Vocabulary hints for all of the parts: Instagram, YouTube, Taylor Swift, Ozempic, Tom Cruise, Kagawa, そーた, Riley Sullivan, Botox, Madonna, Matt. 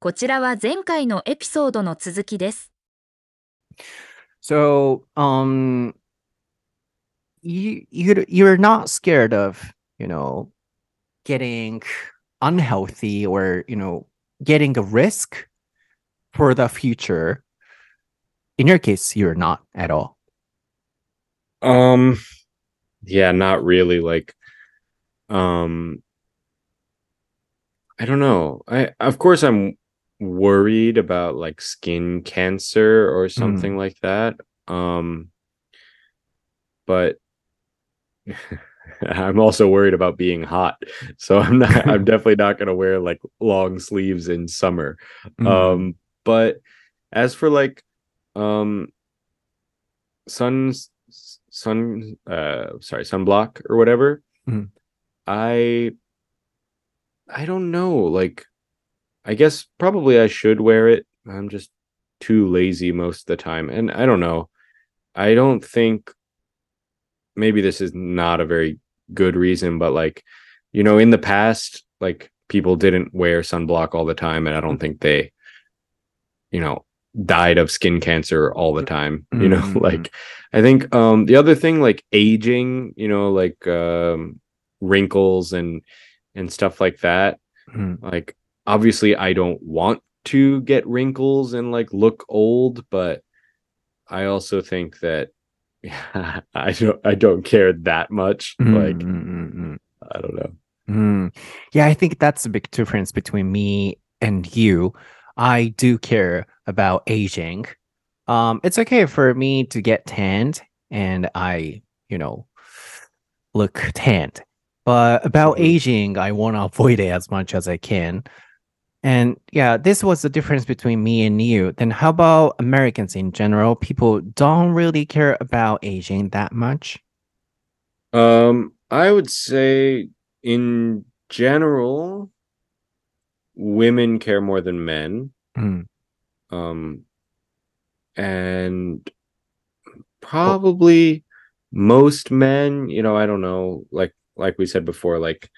こちらは前回のエピソードの続きです。So, you're not scared of, you know, getting unhealthy or, you know, getting a risk for the future. In your case, you're not at all. Yeah, not really. Like, I don't know. Of course, I'm worried about like skin cancer or something like that. But I'm also worried about being hot. So I'm definitely not going to wear like long sleeves in summer. But as for like sunblock or whatever, I don't know. Like, I guess probably I should wear it. I'm just too lazy most of the time. And I don't know. I don't think maybe this is not a very good reason, but like, you know, in the past, like people didn't wear sunblock all the time. And I don't think they, you know, died of skin cancer all the time. You know, like I think the other thing, like aging, you know, like wrinkles and stuff like that. Like, obviously, I don't want to get wrinkles and like look old, but I also think that I don't care that much. Like, I don't know. Yeah, I think that's a big difference between me and you. I do care about aging. It's okay for me to get tanned, and I, you know, look tanned. But about aging, I want to avoid it as much as I can. And yeah, this was the difference between me and you. Then how about Americans in general? People don't really care about aging that much. I would say in general, women care more than men. And probably most men, you know, I don't know, like we said before, like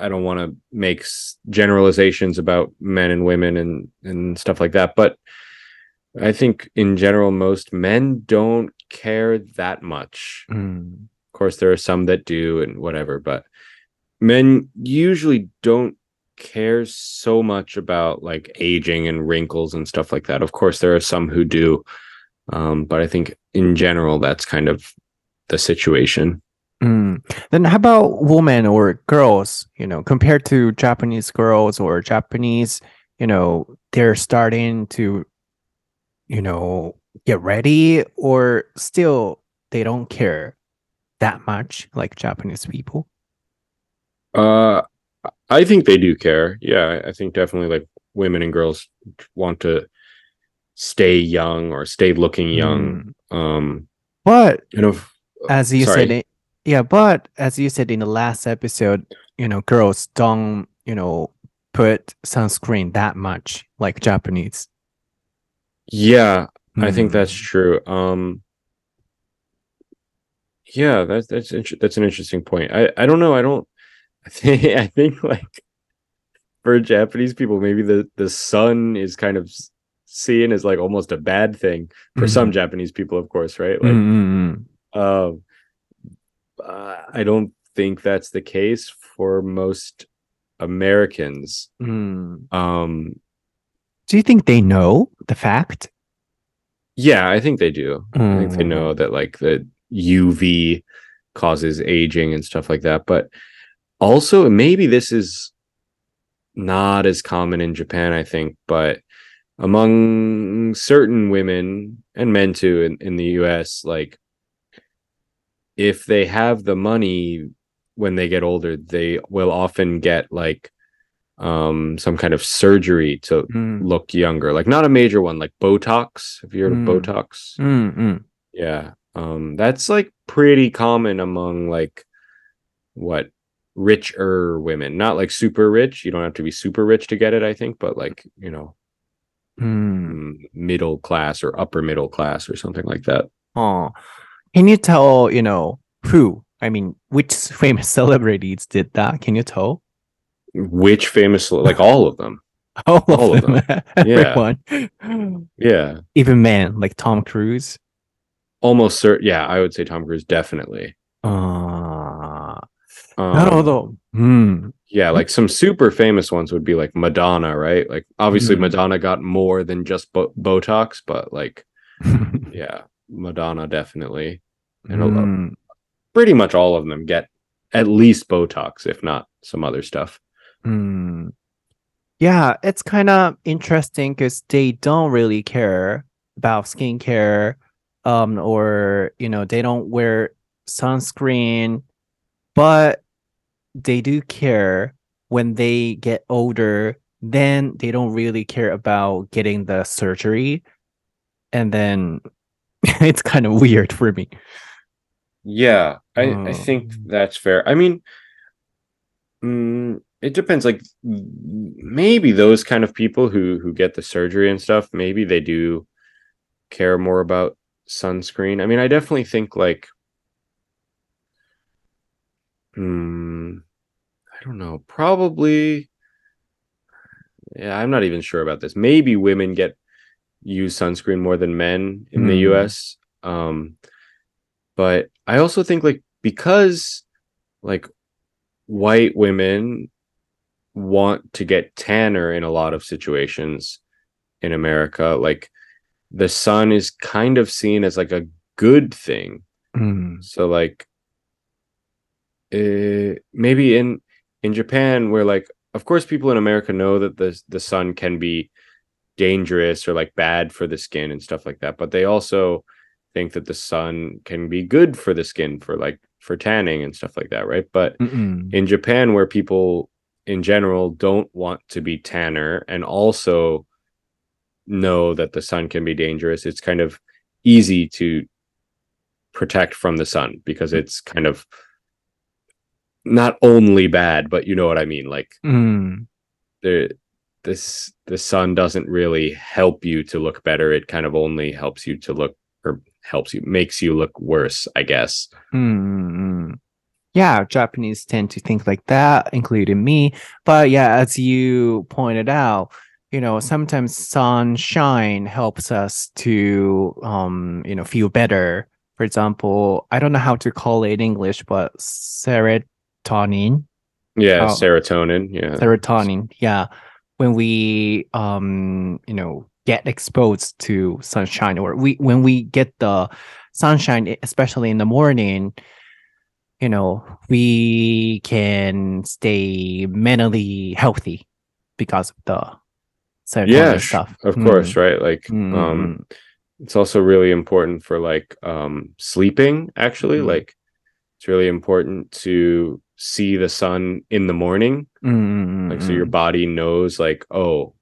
I don't want to make generalizations about men and women and stuff like that. But I think in general, most men don't care that much. Of course, there are some that do and whatever, but men usually don't care so much about like aging and wrinkles and stuff like that. Of course, there are some who do. But I think in general, that's kind of the situation.Then how about women or girls, you know, compared to Japanese girls or Japanese, you know, they're starting to, you know, get ready, or still they don't care that much like Japanese people? I think they do care. Yeah, I think definitely like women and girls want to stay young or stay looking young. But, you know, as you said it, yeah, but as you said in the last episode, you know, girls don't, you know, put sunscreen that much like Japanese. Yeah, I think that's true. Yeah, that's an interesting point. I don't know. I think like for Japanese people, maybe the sun is kind of seen as like almost a bad thing for some Japanese people, of course, right? Like, I don't think that's the case for most Americans. Do you think they know the fact? Yeah, I think they do. I think they know that like the UV causes aging and stuff like that. But also, maybe this is not as common in Japan, I think, but among certain women and men too in the US, like, if they have the money when they get older, they will often get like some kind of surgery to look younger. Like not a major one, like Botox. Have you heard of Botox? Yeah. That's like pretty common among like what richer women. Not like super rich. You don't have to be super rich to get it, I think, but like, you know, middle class or upper middle class or something like that. Oh. Can you tell, you know, who? I mean, which famous celebrities did that? Can you tell? Which famous, like all of them. All of them. Everyone. Yeah. Even men like Tom Cruise. Almost certain. Yeah, I would say Tom Cruise definitely. なるほど。Mm. Yeah, like some super famous ones would be like Madonna, right? Like obviously Madonna got more than just Botox, but like, yeah, Madonna definitely. And pretty much all of them get at least Botox, if not some other stuff. Mm. Yeah, it's kind of interesting because they don't really care about skincare, or, you know, they don't wear sunscreen, but they do care when they get older, then they don't really care about getting the surgery. And then it's kind of weird for me. Yeah, I think that's fair. I mean, it depends. Like maybe those kind of people who get the surgery and stuff, maybe they do care more about sunscreen. I mean, I definitely think like, I don't know, probably. Yeah, I'm not even sure about this. Maybe women use sunscreen more than men in the US. But I also think like because like white women want to get tanner in a lot of situations in America, like the sun is kind of seen as like a good thing. So like maybe in Japan, where like of course people in America know that the sun can be dangerous or like bad for the skin and stuff like that, but they also think that the sun can be good for the skin for tanning and stuff like that, right? But in Japan, where people in general don't want to be tanner and also know that the sun can be dangerous, it's kind of easy to protect from the sun because it's kind of not only bad, but you know what I mean? Like the sun doesn't really help you to look better. It kind of only helps you to look, or helps you, makes you look worse, I guess. Yeah, Japanese tend to think like that, including me. But yeah, as you pointed out, you know, sometimes sunshine helps us to, you know, feel better. For example, I don't know how to call it in English, but serotonin. Yeah, serotonin. Yeah, serotonin. Yeah, when we, you know, get exposed to sunshine, or when we get the sunshine, especially in the morning, you know, we can stay mentally healthy because of the serotonin stuff. Of course, right? Like, it's also really important for like sleeping, actually. Like it's really important to see the sun in the morning, like so your body knows like, oh,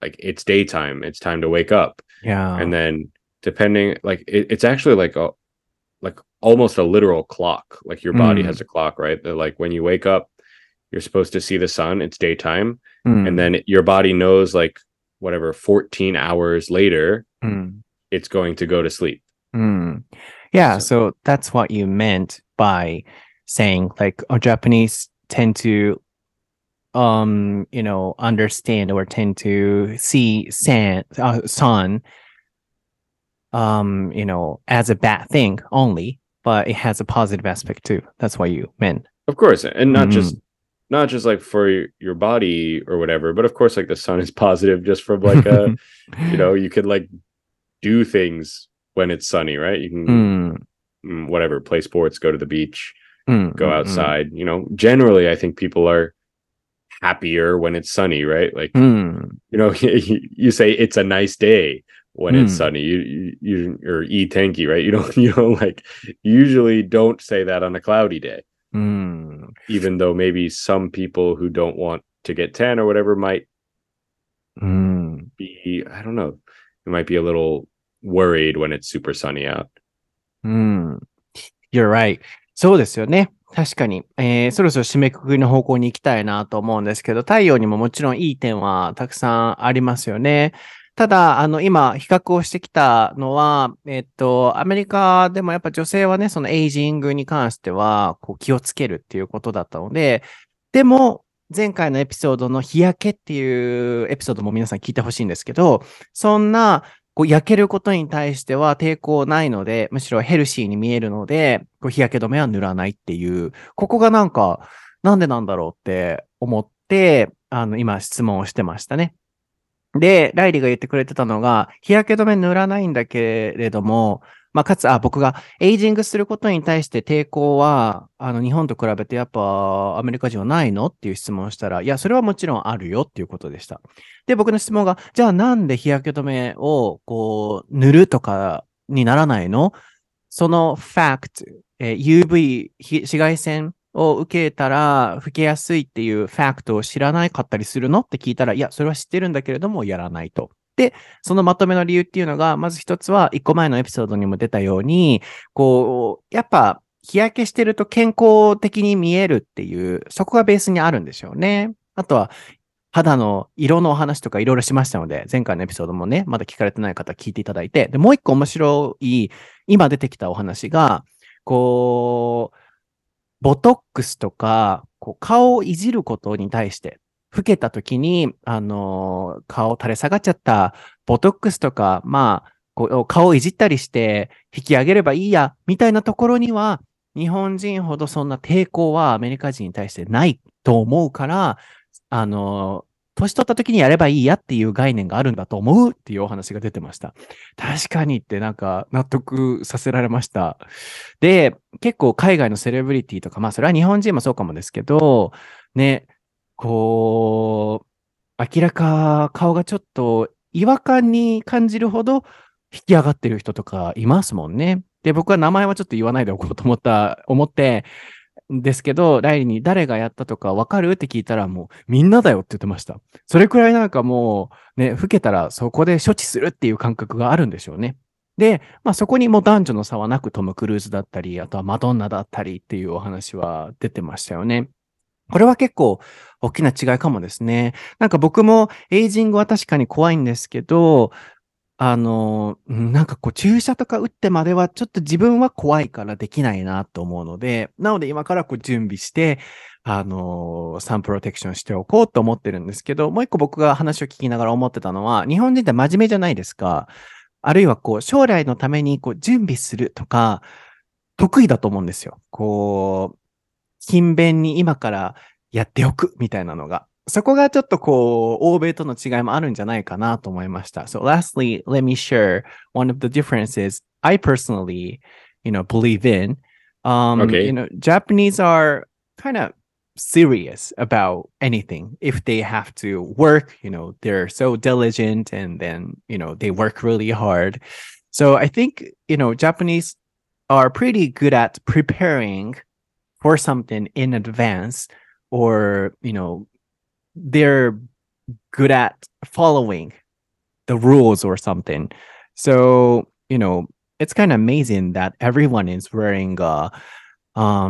like it's daytime, it's time to wake up. Yeah. And then depending, like it's actually like a, like almost a literal clock. Like your body has a clock, right? That like when you wake up, you're supposed to see the sun, it's daytime. And then your body knows like whatever, 14 hours later, it's going to go to sleep. Yeah. So that's what you meant by saying like, oh, Japanese tend to you know, understand or tend to see sun, you know, as a bad thing only, but it has a positive aspect too. That's what you meant. Of course, and not just like for your body or whatever, but of course, like the sun is positive just from like a, you know, you could like do things when it's sunny, right? You can whatever, play sports, go to the beach, go outside. You know, generally, I think people are happier when it's sunny, right? Like you know, you say it's a nice day when it's sunny. You or iitenki, right? You don't like usually don't say that on a cloudy day. Even though maybe some people who don't want to get tan or whatever might be, I don't know, it might be a little worried when it's super sunny out. You're right. そうですよね。確かに、そろそろ締めくくりの方向に行きたいなと思うんですけど、太陽にももちろんいい点はたくさんありますよね。ただ、今、比較をしてきたのは、アメリカでもやっぱ女性はね、そのエイジングに関しては、こう気をつけるっていうことだったので、でも、前回のエピソードの日焼けっていうエピソードも皆さん聞いてほしいんですけど、そんなこう焼けることに対しては抵抗ないので、むしろヘルシーに見えるので、こう日焼け止めは塗らないっていう、ここがなんか、なんでなんだろうって思って、今質問をしてましたね。で、ライリーが言ってくれてたのが、日焼け止め塗らないんだけれども、まあ、かつ、僕がエイジングすることに対して抵抗は、日本と比べてやっぱアメリカ人はないのっていう質問をしたら、いや、それはもちろんあるよっていうことでした。で、僕の質問が、じゃあなんで日焼け止めをこう、塗るとかにならないの？そのファクト、UV、紫外線を受けたら吹けやすいっていうファクトを知らないかったりするのって聞いたら、いや、それは知ってるんだけれども、やらないと。で、そのまとめの理由っていうのが、まず一つは、一個前のエピソードにも出たように、こう、やっぱ日焼けしてると健康的に見えるっていう、そこがベースにあるんでしょうね。あとは、肌の色のお話とかいろいろしましたので、前回のエピソードもね、まだ聞かれてない方聞いていただいて、で、もう一個面白い、今出てきたお話が、こう、ボトックスとか、こう顔をいじることに対して、老けた時に、顔垂れ下がっちゃった、ボトックスとか、まあ、こう顔をいじったりして引き上げればいいや、みたいなところには、日本人ほどそんな抵抗はアメリカ人に対してないと思うから、年取った時にやればいいやっていう概念があるんだと思うっていうお話が出てました。確かにってなんか納得させられました。で、結構海外のセレブリティとか、まあそれは日本人もそうかもですけど、ね、こう、明らか顔がちょっと違和感に感じるほど引き上がってる人とかいますもんね。で、僕は名前はちょっと言わないでおこうと思って、ですけど、ライリーに誰がやったとかわかるって聞いたらもうみんなだよって言ってました。それくらいなんかもうね、老けたらそこで処置するっていう感覚があるんでしょうね。で、まあそこにもう男女の差はなくトム・クルーズだったり、あとはマドンナだったりっていうお話は出てましたよね。これは結構大きな違いかもですね。なんか僕もエイジングは確かに怖いんですけど、なんかこう注射とか打ってまではちょっと自分は怖いからできないなと思うので、なので今からこう準備して、サンプロテクションしておこうと思ってるんですけど、もう一個僕が話を聞きながら思ってたのは、日本人って真面目じゃないですか。あるいはこう将来のためにこう準備するとか、得意だと思うんですよ。こう、勤勉に今からやっておくみたいなのが。そこがちょっとこう、欧米との違いもあるんじゃないかなと思いました。So lastly, let me share one of the differences I personally, believe in. Okay. Japanese are kind of serious about anything. If they have to work, they're so diligent and then, they work really hard. So I think, Japanese are pretty good at preparing for something in advance or, they're good at following the rules or something. So, it's kind of amazing that everyone is wearing a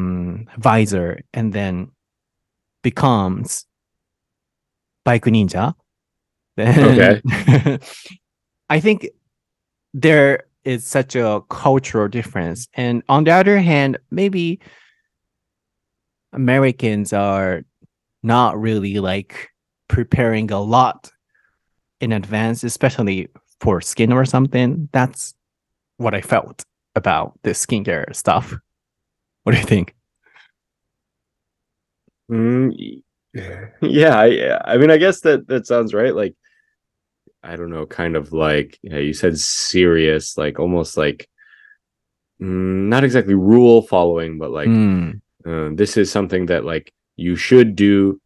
visor and then becomes bike ninja. Okay. I think there is such a cultural difference. And on the other hand, maybe Americans are...not really like preparing a lot in advance, especially for skin or something. That's what I felt about the skincare stuff. What do you think? Yeah, I mean, I guess that sounds right. Like, I don't know, kind of like, you said serious, like almost like, not exactly rule following, but like, this is something that like,You should do,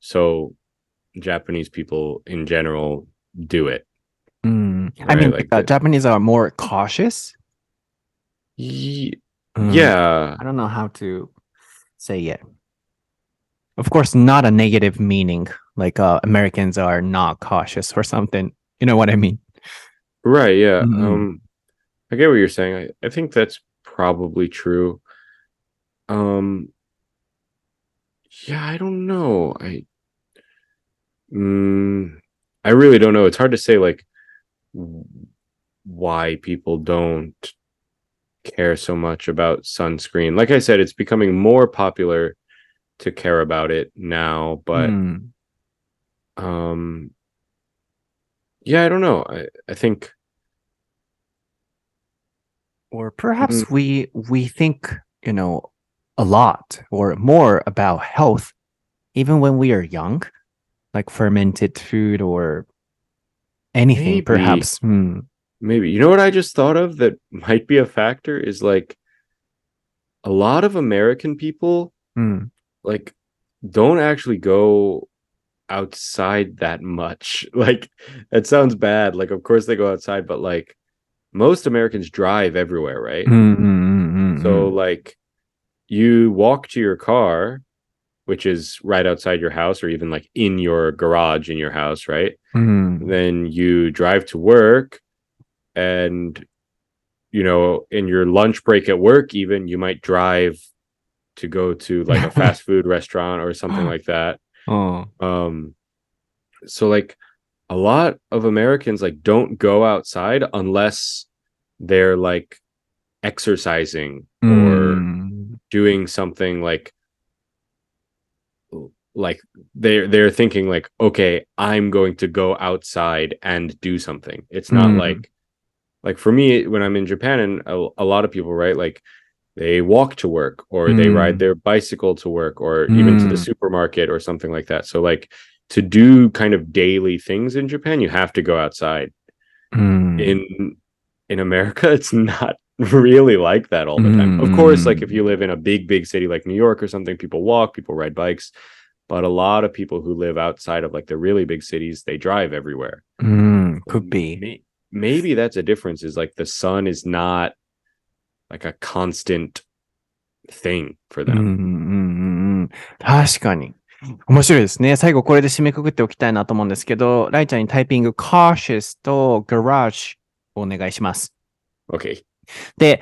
so Japanese people in general do it.、Right? I mean, like Japanese are more cautious. Yeah. I don't know how to say it. Of course, not a negative meaning, like Americans are not cautious or something. You know what I mean? Right, yeah.、I get what you're saying. I think that's probably true. Yeah, I don't know. I really don't know. It's hard to say like why people don't care so much about sunscreen. Like I said, it's becoming more popular to care about it now, but yeah, I don't know. I think, or perhaps we think, you know, a lot or more about health even when we are young, like fermented food or anything. Maybe, perhaps. Maybe. You know what I just thought of that might be a factor is like a lot of American people like don't actually go outside that much. Like that sounds bad. Like, of course they go outside, but like most Americans drive everywhere, right? So like you walk to your car, which is right outside your house or even like in your garage in your house, right? Then you drive to work and, you know, in your lunch break at work, even you might drive to go to like a fast food restaurant or something like that. So like a lot of Americans like don't go outside unless they're like exercising or doing something like they're thinking like, okay, I'm going to go outside and do something. It's not like for me when I'm in Japan, and a lot of people, right, like they walk to work or they ride their bicycle to work or even to the supermarket or something like that. So like to do kind of daily things in Japan, you have to go outside. In America, it's not really like that all the time. Of course, like if you live in a big city like New York or something, people walk, people ride bikes. But a lot of people who live outside of like the really big cities, they drive everywhere. Could be. Maybe that's a difference, is like the sun is not like a constant thing for them. 確かに。面白いですね。最後これで締めくくっておきたいなと思うんですけど、ライちゃんにタイピング cautious と garage をお願いします。OK。で、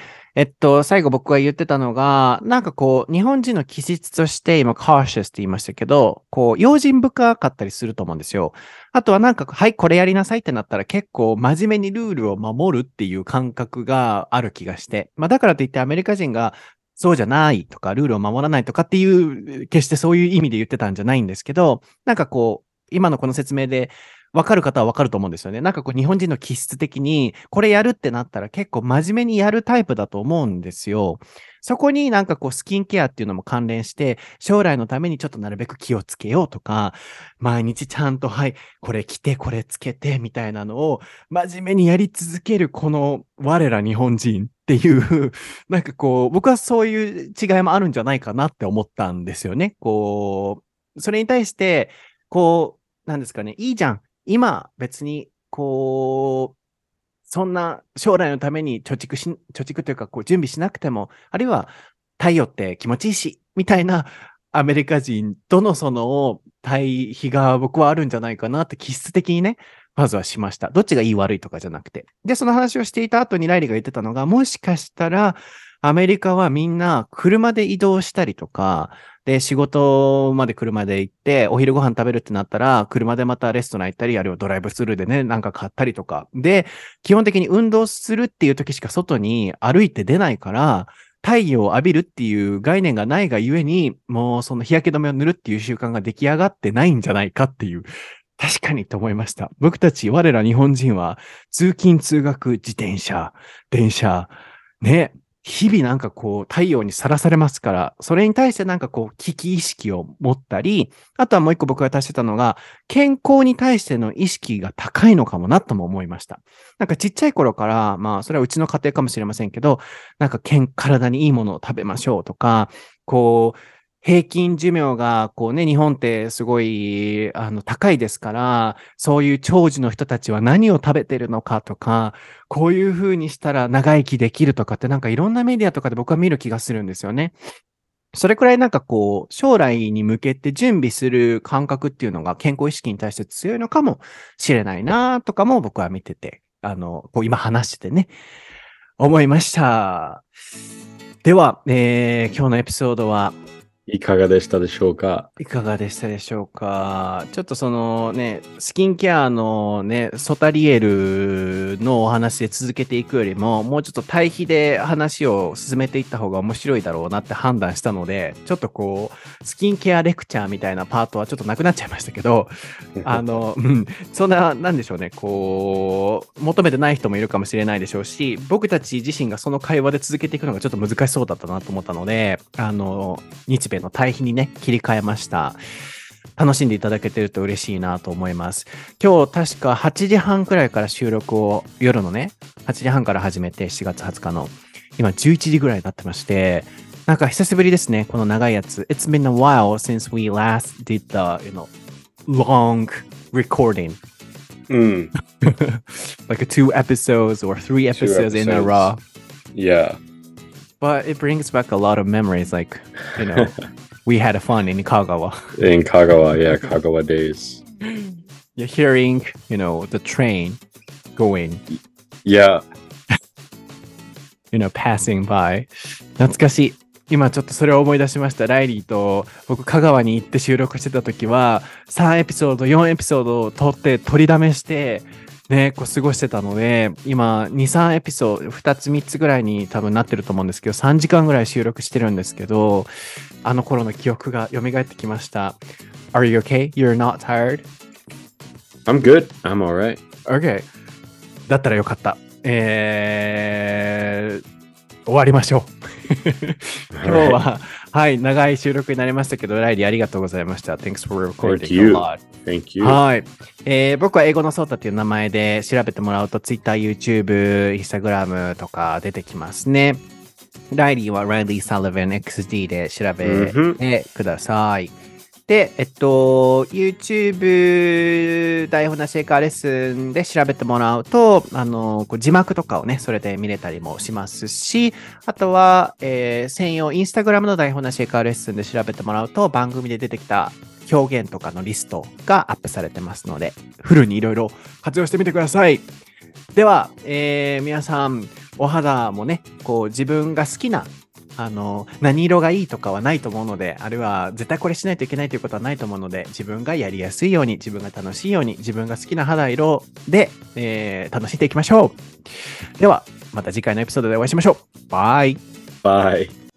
最後僕が言ってたのが、なんかこう、日本人の気質として今、cautious って言いましたけど、こう、用心深かったりすると思うんですよ。あとはなんか、はい、これやりなさいってなったら結構真面目にルールを守るっていう感覚がある気がして。まあだからといってアメリカ人がそうじゃないとか、ルールを守らないとかっていう、決してそういう意味で言ってたんじゃないんですけど、なんかこう、今のこの説明で、わかる方はわかると思うんですよね。なんかこう日本人の気質的にこれやるってなったら結構真面目にやるタイプだと思うんですよ。そこになんかこうスキンケアっていうのも関連して、将来のためにちょっとなるべく気をつけようとか、毎日ちゃんとはいこれ着てこれつけてみたいなのを真面目にやり続けるこの我ら日本人っていうなんかこう僕はそういう違いもあるんじゃないかなって思ったんですよね。こうそれに対してこうなんですかね、いいじゃん今別にこうそんな将来のために貯蓄というかこう準備しなくても、あるいは太陽って気持ちいいしみたいなアメリカ人とのその対比が僕はあるんじゃないかなって気質的にね、まずはしました。どっちがいい悪いとかじゃなくて。でその話をしていた後にライリーが言ってたのが、もしかしたらアメリカはみんな車で移動したりとかで、仕事まで車で行って、お昼ご飯食べるってなったら、車でまたレストラン行ったり、あるいはドライブスルーでね、なんか買ったりとか。で、基本的に運動するっていう時しか外に歩いて出ないから、太陽を浴びるっていう概念がないがゆえに、もうその日焼け止めを塗るっていう習慣が出来上がってないんじゃないかっていう。確かにと思いました。僕たち、我ら日本人は、通勤通学、自転車、電車、ね、日々なんかこう太陽にさらされますから、それに対してなんかこう危機意識を持ったり、あとはもう一個僕が足してたのが、健康に対しての意識が高いのかもなとも思いました。なんかちっちゃい頃から、まあそれはうちの家庭かもしれませんけど、なんか体にいいものを食べましょうとか、こう平均寿命がこうね、日本ってすごい高いですから、そういう長寿の人たちは何を食べてるのかとか、こういう風にしたら長生きできるとかって、なんかいろんなメディアとかで僕は見る気がするんですよね。それくらいなんかこう将来に向けて準備する感覚っていうのが健康意識に対して強いのかもしれないなとかも僕は見てて、こう今話しててね、思いました。では、今日のエピソードはいかがでしたでしょうか。いかがでしたでしょうか。ちょっとそのね、スキンケアのね、ソタリエルのお話で続けていくよりも、もうちょっと対比で話を進めていった方が面白いだろうなって判断したので、ちょっとこう、スキンケアレクチャーみたいなパートはちょっとなくなっちゃいましたけど、そんな、なんでしょうね、こう、求めてない人もいるかもしれないでしょうし、僕たち自身がその会話で続けていくのがちょっと難しそうだったなと思ったので、日米の対比にね切り替えました。楽しんでいただけてると嬉しいなと思います。今日確か8時半くらいから収録を夜のね8時半から始めて7月20日の今11時ぐらいになってまして、なんか久しぶりですね、この長いやつ。 It's been a while since we last did the long recording、like 2 episodes or 3 episodes in a row. Yeah.But it brings back a lot of memories, like, you know, we had fun in Kagawa. In Kagawa, yeah, Kagawa days. You're hearing, you know, the train going. Yeah. You know, passing by. 懐かしい。今ちょっとそれを思い出しました。ライリーと僕、香川に行って収録してた時は、3エピソード、4エピソードを撮って取りだめして、ね、こう過ごしてたので、今、2、3エピソード、2つ3つぐらいに多分なってると思うんですけど、3時間ぐらい収録してるんですけど、あの頃の記憶が蘇ってきました。Are you okay? You're not tired? I'm good. I'm alright. Okay. だったらよかった。終わりましょう。今日は、はい、長い収録になりましたけど、ライリーありがとうございました。Thanks for recording a lot. Thank you. はい、僕は英語のソータという名前で調べてもらうと Twitter、YouTube、Instagram とか出てきますね。ライリーは Riley Sullivan XD で調べてください。で、YouTube 台本なし英会話レッスンで調べてもらうと、こう字幕とかをね、それで見れたりもしますし、あとは、専用 Instagram の台本なし英会話レッスンで調べてもらうと、番組で出てきた表現とかのリストがアップされてますので、フルにいろいろ活用してみてください。では、皆さん、お肌もね、こう自分が好きな何色がいいとかはないと思うので、あるいは絶対これしないといけないということはないと思うので、自分がやりやすいように、自分が楽しいように、自分が好きな肌色で、楽しんでいきましょう。ではまた次回のエピソードでお会いしましょう。バイバイ。